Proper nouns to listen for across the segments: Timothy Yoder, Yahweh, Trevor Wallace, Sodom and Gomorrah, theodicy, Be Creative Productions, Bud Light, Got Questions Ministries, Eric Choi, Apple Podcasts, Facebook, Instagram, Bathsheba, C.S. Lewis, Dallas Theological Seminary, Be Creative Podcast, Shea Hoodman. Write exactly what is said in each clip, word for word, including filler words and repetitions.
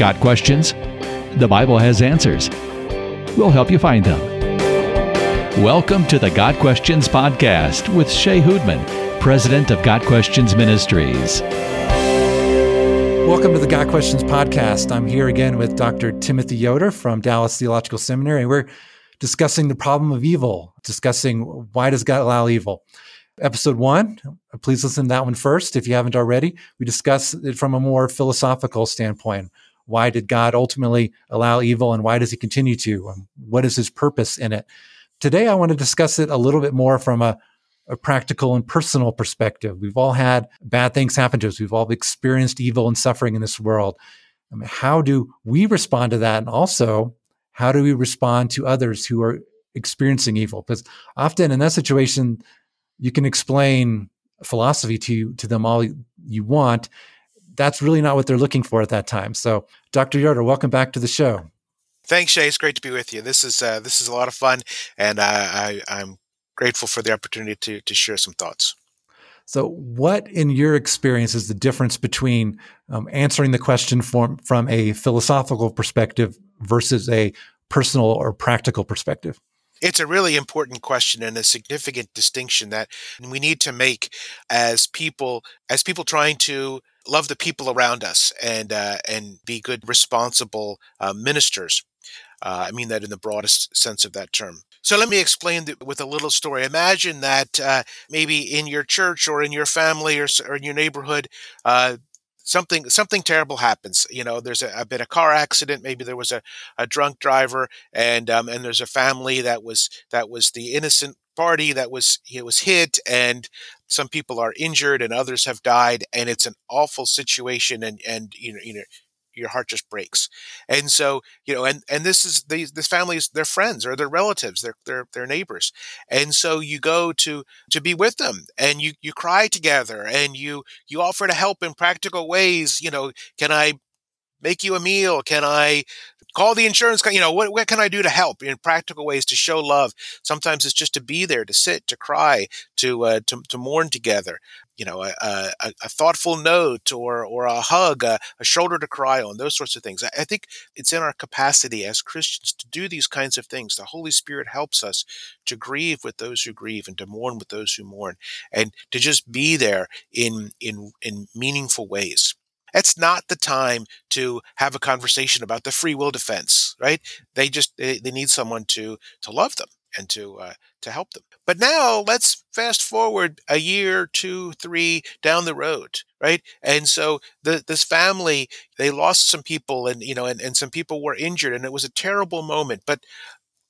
Got questions? The Bible has answers. We'll help you find them. Welcome to the Got Questions podcast with Shea Hoodman, president of Got Questions Ministries. Welcome to the Got Questions podcast. I'm here again with Doctor Timothy Yoder from Dallas Theological Seminary. We're discussing the problem of evil, discussing why does God allow evil. Episode one, please listen to that one first if you haven't already. We discuss it from a more philosophical standpoint. Why did God ultimately allow evil, and why does he continue to? What is his purpose in it? Today, I want to discuss it a little bit more from a, a practical and personal perspective. We've all had bad things happen to us. We've all experienced evil and suffering in this world. I mean, how do we respond to that? And also, how do we respond to others who are experiencing evil? Because often in that situation, you can explain philosophy to to them all you want. That's really not what they're looking for at that time. So, Doctor Yoder, welcome back to the show. Thanks, Shay. It's great to be with you. This is uh, this is a lot of fun, and uh, I, I'm grateful for the opportunity to to share some thoughts. So, what in your experience is the difference between um, answering the question from from a philosophical perspective versus a personal or practical perspective? It's a really important question and a significant distinction that we need to make as people, as people trying to love the people around us and uh, and be good, responsible uh, ministers. Uh, I mean that in the broadest sense of that term. So let me explain th- with a little story. Imagine that uh, maybe in your church or in your family or, or in your neighborhood, uh, Something something terrible happens. You know, there's a, a been a car accident. Maybe there was a, a drunk driver, and um, and there's a family that was that was the innocent party that was it was hit, and some people are injured, and others have died, and it's an awful situation, and and you know you know your heart just breaks. And so you know, and and this is these this family's their friends or their relatives, their their their neighbors, and so you go to to be with them, and you you cry together, and you you offer to help in practical ways. You know, can I make you a meal? Can I call the insurance company? You know, what what can I do to help in practical ways to show love? Sometimes it's just to be there, to sit, to cry, to uh, to, to mourn together. You know, a, a, a thoughtful note or or a hug, a, a shoulder to cry on, those sorts of things. I, I think it's in our capacity as Christians to do these kinds of things. The Holy Spirit helps us to grieve with those who grieve and to mourn with those who mourn, and to just be there in in in meaningful ways. That's not the time to have a conversation about the free will defense, right? They just they, they need someone to to love them and to uh, to help them. But now let's fast forward a year, two, three down the road, right? And so the, this family, they lost some people, and you know, and, and some people were injured, and it was a terrible moment. But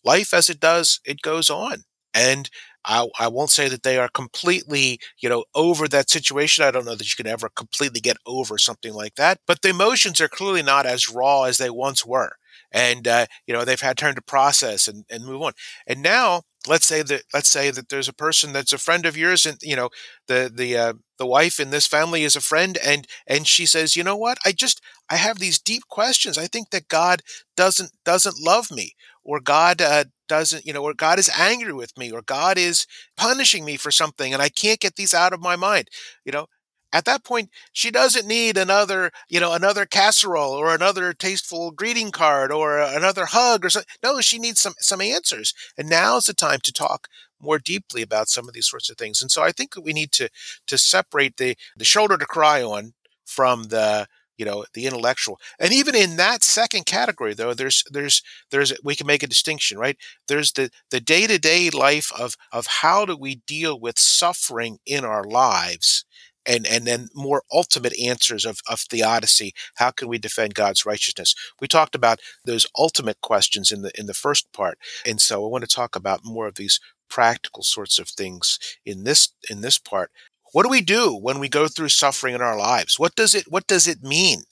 life, as it does, it goes on. And I, I won't say that they are completely, you know, over that situation. I don't know that you can ever completely get over something like that. But the emotions are clearly not as raw as they once were. And, uh, you know, they've had time to process and, and move on. And now let's say that, let's say that there's a person that's a friend of yours, and, you know, the, the, uh, the wife in this family is a friend, and, and she says, you know what, I just, I have these deep questions. I think that God doesn't, doesn't love me, or God, uh, doesn't, you know, or God is angry with me, or God is punishing me for something, and I can't get these out of my mind. You know, at that point, she doesn't need another, you know, another casserole or another tasteful greeting card or another hug or something. No, she needs some some answers. And now's the time to talk more deeply about some of these sorts of things. And so I think that we need to to separate the the shoulder to cry on from the, you know, the intellectual. And even in that second category, though, there's there's there's we can make a distinction, right? There's the the day-to-day life of of how do we deal with suffering in our lives. And and then more ultimate answers of, of theodicy. How can we defend God's righteousness? We talked about those ultimate questions in the in the first part, and so I want to talk about more of these practical sorts of things in this in this part. What do we do when we go through suffering in our lives? What does it what does it mean?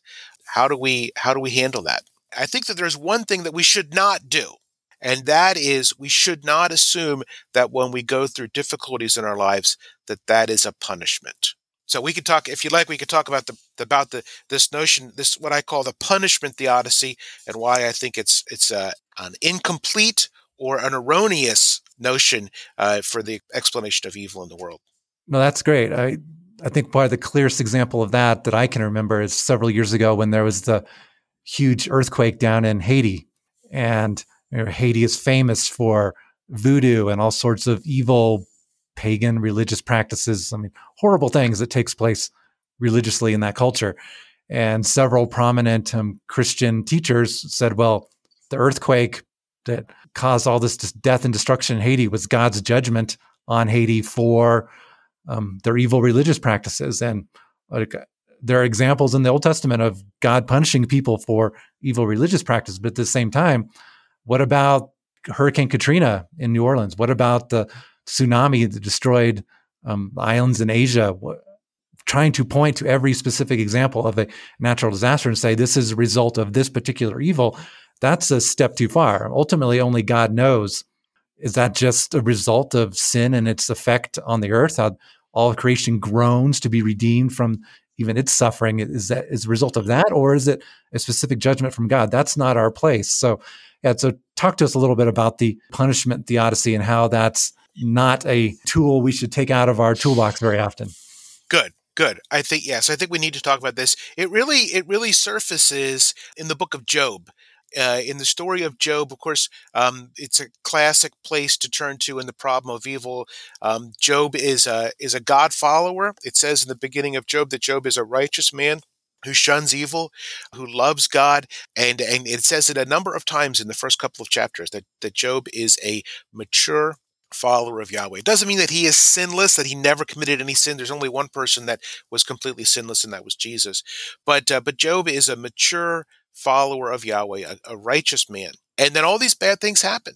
How do we how do we handle that? I think that there's one thing that we should not do. And that is, we should not assume that when we go through difficulties in our lives, that that is a punishment. So we could talk, if you like, we could talk about the about the this notion, this what I call the punishment theodicy, and why I think it's it's uh, an incomplete or an erroneous notion uh, for the explanation of evil in the world. No, that's great. I I think probably the clearest example of that that I can remember is several years ago when there was the huge earthquake down in Haiti. And you know, Haiti is famous for voodoo and all sorts of evil pagan religious practices. I mean, horrible things that takes place religiously in that culture. And several prominent um, Christian teachers said, well, the earthquake that caused all this death and destruction in Haiti was God's judgment on Haiti for um, their evil religious practices. And uh, there are examples in the Old Testament of God punishing people for evil religious practice. But at the same time, what about Hurricane Katrina in New Orleans? What about the tsunami that destroyed um, islands in Asia? What, trying to point to every specific example of a natural disaster and say, this is a result of this particular evil, that's a step too far. Ultimately, only God knows. Is that just a result of sin and its effect on the earth? How all creation groans to be redeemed from even its suffering. Is that is a result of that, or is it a specific judgment from God? That's not our place. So, yeah, so talk to us a little bit about the punishment theodicy and how that's not a tool we should take out of our toolbox very often. Good. Good. I think, yes, I think we need to talk about this. It really, it really surfaces in the book of Job. Uh, in the story of Job, of course, um, it's a classic place to turn to in the problem of evil. Um, Job is a, is a God follower. It says in the beginning of Job that Job is a righteous man who shuns evil, who loves God. And, and it says it a number of times in the first couple of chapters that, that Job is a mature follower of Yahweh. It doesn't mean that he is sinless, that he never committed any sin. There's only one person that was completely sinless, and that was Jesus. But uh, but Job is a mature follower of Yahweh, a, a righteous man. And then all these bad things happen.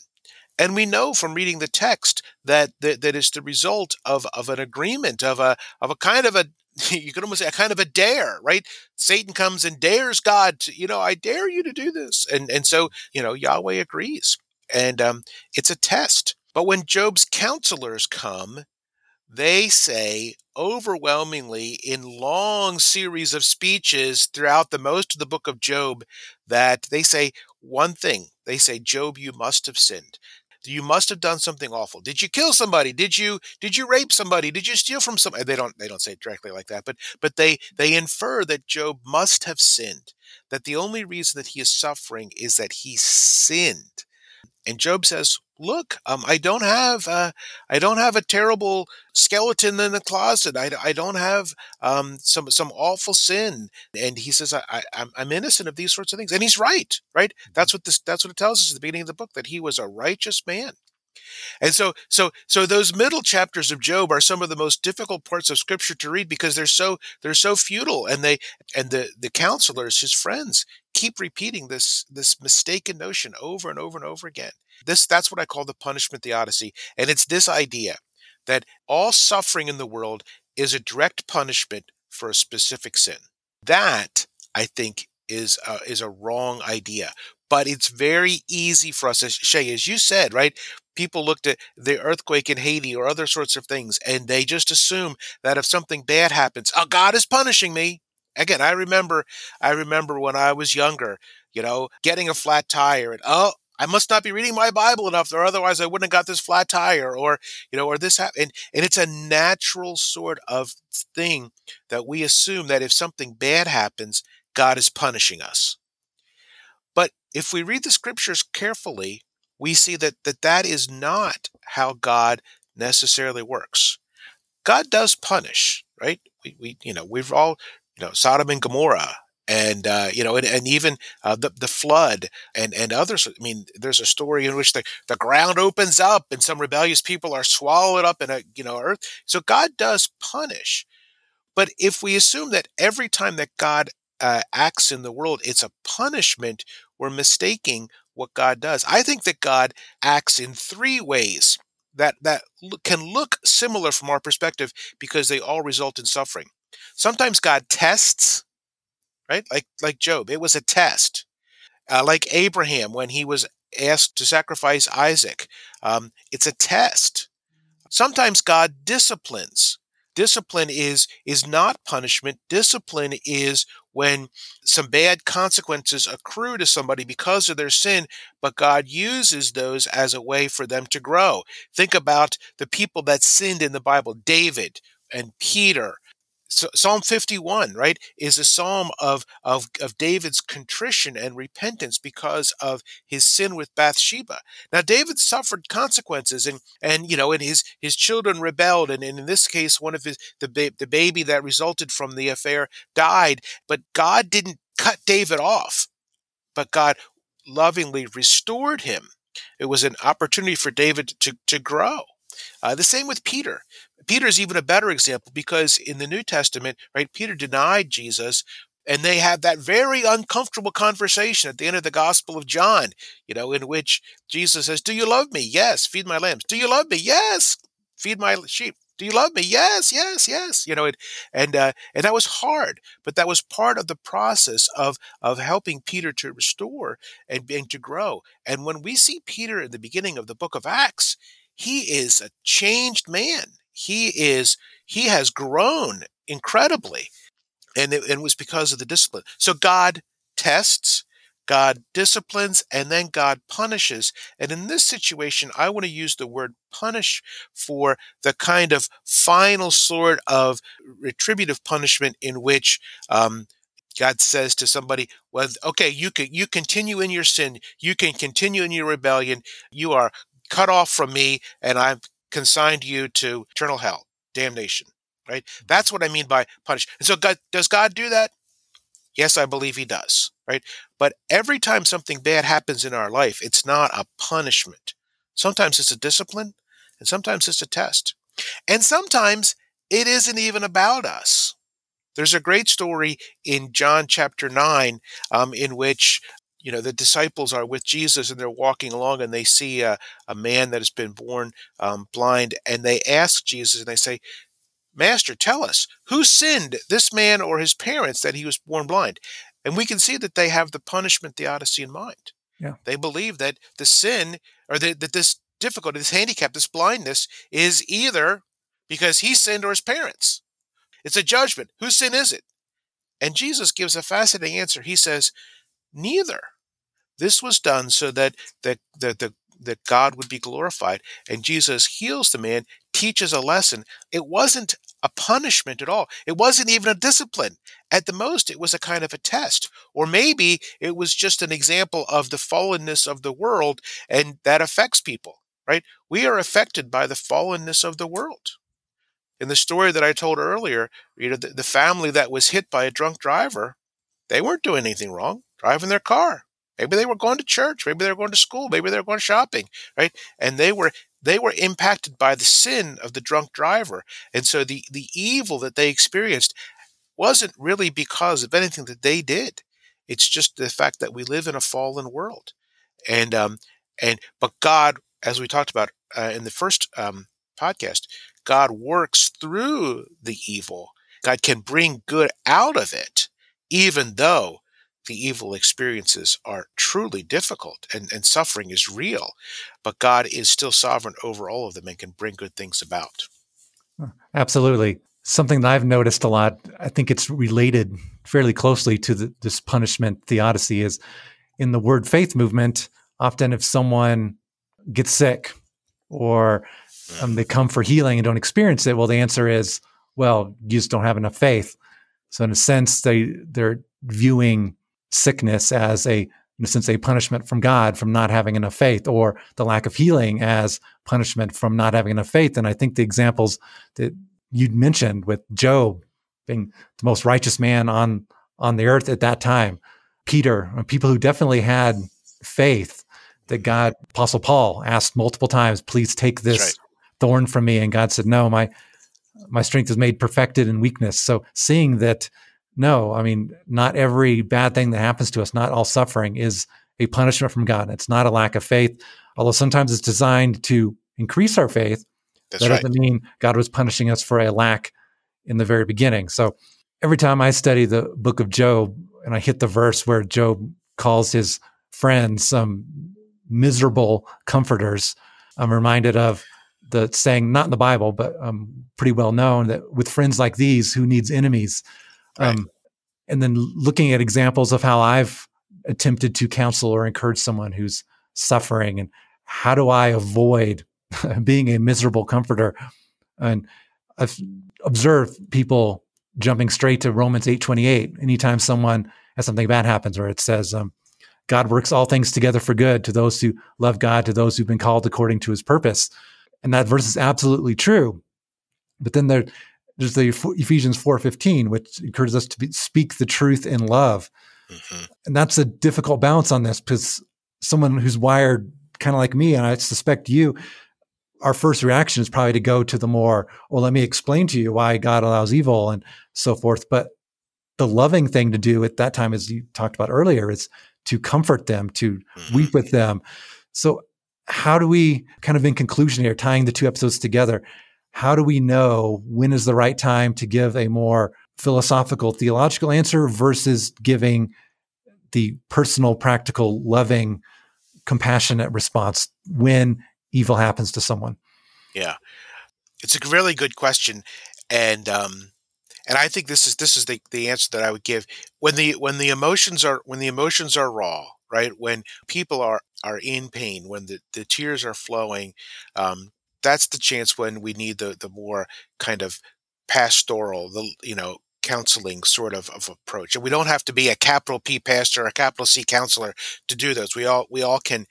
And we know from reading the text that that, that is the result of, of an agreement, of a of a kind of a, you could almost say a kind of a dare, right? Satan comes and dares God to, you know, I dare you to do this. And and so, you know, Yahweh agrees. And um, it's a test. But when Job's counselors come, they say overwhelmingly in long series of speeches throughout the most of the book of Job that they say one thing. They say, Job, you must have sinned. You must have done something awful. Did you kill somebody? Did you did you rape somebody? Did you steal from somebody? They don't they don't say it directly like that, but but they they infer that Job must have sinned, that the only reason that he is suffering is that he sinned. And Job says, look, um, I don't have, uh, I don't have a terrible skeleton in the closet. I, I don't have um, some some awful sin. And he says, I, I, I'm innocent of these sorts of things. And he's right, right? That's what this. That's what it tells us at the beginning of the book, that he was a righteous man. And so, so, so those middle chapters of Job are some of the most difficult parts of Scripture to read because they're so they're so futile, and they and the the counselors, his friends, keep repeating this this mistaken notion over and over and over again. This that's what I call the punishment theodicy, and it's this idea that all suffering in the world is a direct punishment for a specific sin. That I think is a, is a wrong idea, but it's very easy for us, as Shea, as you said, right? People looked at the earthquake in Haiti or other sorts of things, and they just assume that if something bad happens, oh, God is punishing me. Again, I remember, I remember when I was younger, you know, getting a flat tire, and oh, I must not be reading my Bible enough, or otherwise I wouldn't have got this flat tire, or you know, or this happened. And it's a natural sort of thing that we assume that if something bad happens, God is punishing us. But if we read the Scriptures carefully, we see that, that that is not how God necessarily works. God does punish, right? We, we you know, we've all, you know, Sodom and Gomorrah, and uh, you know, and, and even uh, the the flood, and and others. I mean, there's a story in which the, the ground opens up, and some rebellious people are swallowed up in a you know earth. So God does punish, but if we assume that every time that God uh, acts in the world, it's a punishment, we're mistaking what God does. I think that God acts in three ways that, that can look similar from our perspective because they all result in suffering. Sometimes God tests, right? Like, like Job, it was a test. Uh, like Abraham, when he was asked to sacrifice Isaac, um, it's a test. Sometimes God disciplines. Discipline is, is not punishment. Discipline is when some bad consequences accrue to somebody because of their sin, but God uses those as a way for them to grow. Think about the people that sinned in the Bible, David and Peter, So Psalm fifty-one, right, is a psalm of, of of David's contrition and repentance because of his sin with Bathsheba. Now, David suffered consequences, and and you know, and his his children rebelled, and, and in this case, one of his the ba- the baby that resulted from the affair died. But God didn't cut David off, but God lovingly restored him. It was an opportunity for David to to grow. Uh, the same with Peter. Peter is even a better example because in the New Testament, right, Peter denied Jesus, and they have that very uncomfortable conversation at the end of the Gospel of John, you know, in which Jesus says, "Do you love me? Yes, feed my lambs. Do you love me? Yes, feed my sheep. Do you love me? Yes, yes, yes." You know, it, and uh, and that was hard, but that was part of the process of of helping Peter to restore and, and to grow. And when we see Peter in the beginning of the book of Acts, he is a changed man. He is. He has grown incredibly, and it, it was because of the discipline. So God tests, God disciplines, and then God punishes. And in this situation, I want to use the word punish for the kind of final sort of retributive punishment in which um, God says to somebody, "Well, okay, you can you continue in your sin, you can continue in your rebellion, you are cut off from me, and I'm consigned you to eternal hell, damnation," right? That's what I mean by punish. And so God, does God do that? Yes, I believe he does, right? But every time something bad happens in our life, it's not a punishment. Sometimes it's a discipline, and sometimes it's a test. And sometimes it isn't even about us. There's a great story in John chapter nine um, in which You know, the disciples are with Jesus and they're walking along and they see a, a man that has been born um, blind, and they ask Jesus and they say, "Master, tell us, who sinned, this man or his parents, that he was born blind?" And we can see that they have the punishment theodicy in mind. Yeah. They believe that the sin or the, that this difficulty, this handicap, this blindness is either because he sinned or his parents. It's a judgment. Whose sin is it? And Jesus gives a fascinating answer. He says, "Neither. This was done so that that that the that God would be glorified." And Jesus heals the man, teaches a lesson. It wasn't a punishment at all. It wasn't even a discipline. At the most, it was a kind of a test, or maybe it was just an example of the fallenness of the world, and that affects people. Right? We are affected by the fallenness of the world. In the story that I told earlier, you know, the, the family that was hit by a drunk driver, they weren't doing anything wrong. Driving their car. Maybe they were going to church. Maybe they were going to school. Maybe they were going shopping, right? And they were they were impacted by the sin of the drunk driver. And so the, the evil that they experienced wasn't really because of anything that they did. It's just the fact that we live in a fallen world. And um and but God, as we talked about uh, in the first um, podcast, God works through the evil. God can bring good out of it, even though the evil experiences are truly difficult and, and suffering is real, but God is still sovereign over all of them and can bring good things about. Absolutely. Something that I've noticed a lot, I think it's related fairly closely to the, this punishment theodicy, is in the word faith movement, often if someone gets sick or um, they come for healing and don't experience it, well, the answer is, well, you just don't have enough faith. So in a sense, they, they're viewing sickness as a, in a sense, a punishment from God from not having enough faith, or the lack of healing as punishment from not having enough faith. And I think the examples that you'd mentioned with Job being the most righteous man on, on the earth at that time, Peter, people who definitely had faith that God, Apostle Paul asked multiple times, "Please take this right. thorn from me." And God said, "No, my, my strength is made perfected in weakness." So seeing that, no, I mean, not every bad thing that happens to us, not all suffering is a punishment from God. It's not a lack of faith, although sometimes it's designed to increase our faith. That's that right. doesn't mean God was punishing us for a lack in the very beginning. So every time I study the book of Job and I hit the verse where Job calls his friends some um, miserable comforters, I'm reminded of the saying, not in the Bible, but um, pretty well known, that with friends like these, who needs enemies? Right. Um, and then looking at examples of how I've attempted to counsel or encourage someone who's suffering, and how do I avoid being a miserable comforter? And I've observed people jumping straight to Romans eight twenty-eight. Anytime someone has something bad happens where it says, um, God works all things together for good to those who love God, to those who've been called according to his purpose. And that verse is absolutely true. But then there, there's the Ephesians four fifteen, which encourages us to be, speak the truth in love. Mm-hmm. And that's a difficult balance on this, because someone who's wired kind of like me, and I suspect you, our first reaction is probably to go to the more, well, let me explain to you why God allows evil and so forth. But the loving thing to do at that time, as you talked about earlier, is to comfort them, to mm-hmm. weep with them. So how do we, kind of in conclusion here, tying the two episodes together, how do we know when is the right time to give a more philosophical, theological answer versus giving the personal, practical, loving, compassionate response when evil happens to someone? Yeah, it's a really good question. And um, and I think this is this is the, the answer that I would give. When the when the emotions are when the emotions are raw, right? When people are are in pain, when the, the tears are flowing, um, that's the chance when we need the the more kind of pastoral, the you know, counseling sort of, of approach. And we don't have to be a capital P pastor or a capital C counselor to do those. We all we all can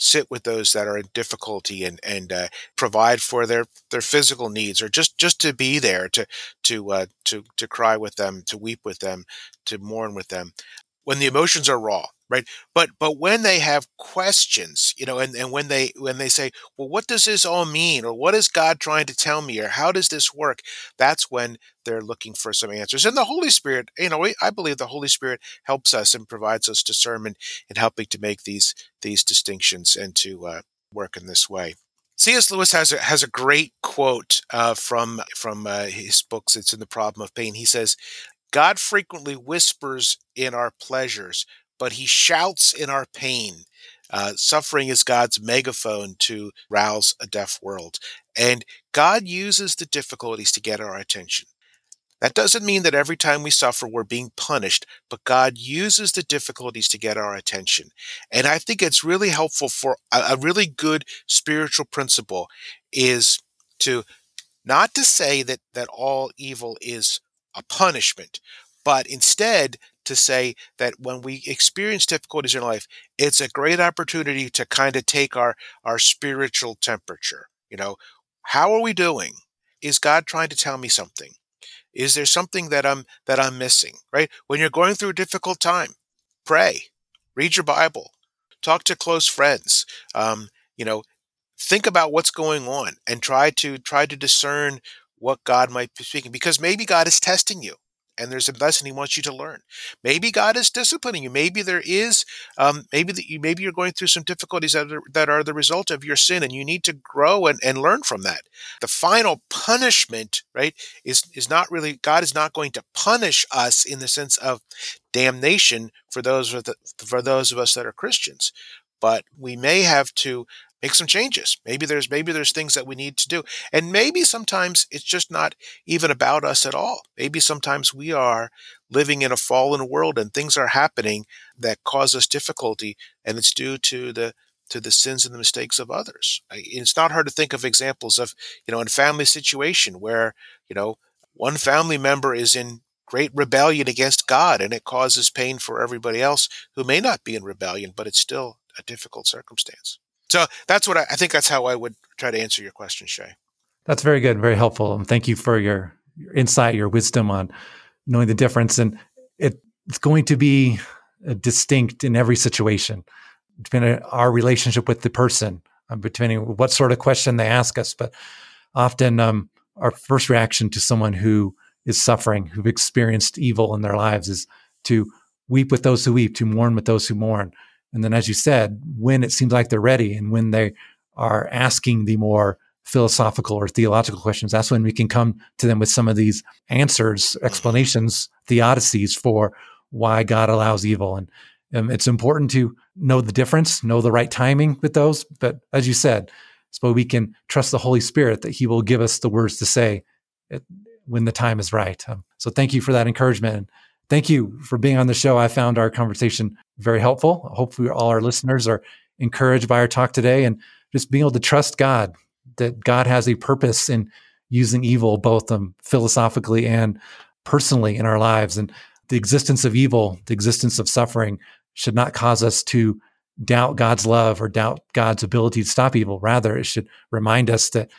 sit with those that are in difficulty and and uh, provide for their, their physical needs, or just, just to be there to to uh, to to cry with them, to weep with them, to mourn with them, when the emotions are raw, right? But but when they have questions, you know, and, and when they when they say, well, what does this all mean, or what is God trying to tell me, or how does this work? That's when they're looking for some answers. And the Holy Spirit, you know, we, I believe the Holy Spirit helps us and provides us discernment in helping to make these these distinctions and to uh, work in this way. C S. Lewis has a, has a great quote uh, from from uh, his books. It's in The Problem of Pain. He says, "God frequently whispers in our pleasures, but he shouts in our pain. Uh, suffering is God's megaphone to rouse a deaf world." And God uses the difficulties to get our attention. That doesn't mean that every time we suffer, we're being punished, but God uses the difficulties to get our attention. And I think it's really helpful for a, a really good spiritual principle is to not to say that, that all evil is a punishment, but instead to say that when we experience difficulties in life, it's a great opportunity to kind of take our, our spiritual temperature. You know, how are we doing? Is God trying to tell me something? Is there something that I'm that I'm missing, right? When you're going through a difficult time, pray, read your Bible, talk to close friends, um, you know, think about what's going on and try to try to discern what God might be speaking, because maybe God is testing you and there's a lesson he wants you to learn. Maybe God is disciplining you. Maybe there is, um, maybe that you, maybe you're going through some difficulties that are, that are the result of your sin, and you need to grow and, and learn from that. The final punishment, right, is is not really, God is not going to punish us in the sense of damnation for those with the, for those of us that are Christians, but we may have to make some changes. Maybe there's maybe there's things that we need to do. And maybe sometimes it's just not even about us at all. Maybe sometimes we are living in a fallen world and things are happening that cause us difficulty, and it's due to the to the sins and the mistakes of others. It's not hard to think of examples of, you know, in family situation where, you know, one family member is in great rebellion against God and it causes pain for everybody else who may not be in rebellion, but it's still a difficult circumstance. So that's what I, I think that's how I would try to answer your question, Shea. That's very good and very helpful. And thank you for your, your insight, your wisdom on knowing the difference. And it, it's going to be distinct in every situation, depending on our relationship with the person, depending on what sort of question they ask us. But often um, our first reaction to someone who is suffering, who've experienced evil in their lives, is to weep with those who weep, to mourn with those who mourn. And then, as you said, when it seems like they're ready and when they are asking the more philosophical or theological questions, that's when we can come to them with some of these answers, explanations, theodicies for why God allows evil. And, and it's important to know the difference, know the right timing with those. But as you said, so we can trust the Holy Spirit that he will give us the words to say when the time is right. Um, so thank you for that encouragement. Thank you for being on the show. I found our conversation very helpful. Hopefully all our listeners are encouraged by our talk today, and just being able to trust God, that God has a purpose in using evil, both um, philosophically and personally in our lives. And the existence of evil, the existence of suffering should not cause us to doubt God's love or doubt God's ability to stop evil. Rather, it should remind us that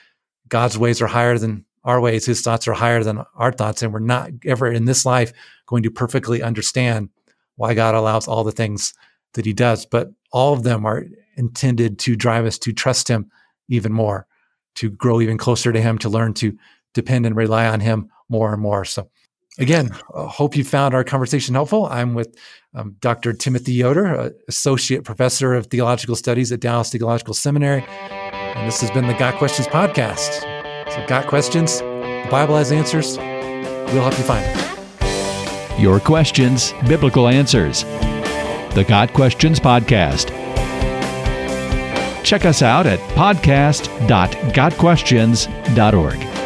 God's ways are higher than our ways, his thoughts are higher than our thoughts, and we're not ever in this life going to perfectly understand why God allows all the things that he does, but all of them are intended to drive us to trust him even more, to grow even closer to him, to learn to depend and rely on him more and more. So again, I hope you found our conversation helpful. I'm with um, Doctor Timothy Yoder, Associate Professor of Theological Studies at Dallas Theological Seminary, and this has been the Got Questions podcast. So got questions? The Bible has answers. We'll help you find them. Your questions, biblical answers. The Got Questions podcast. Check us out at podcast dot got questions dot org.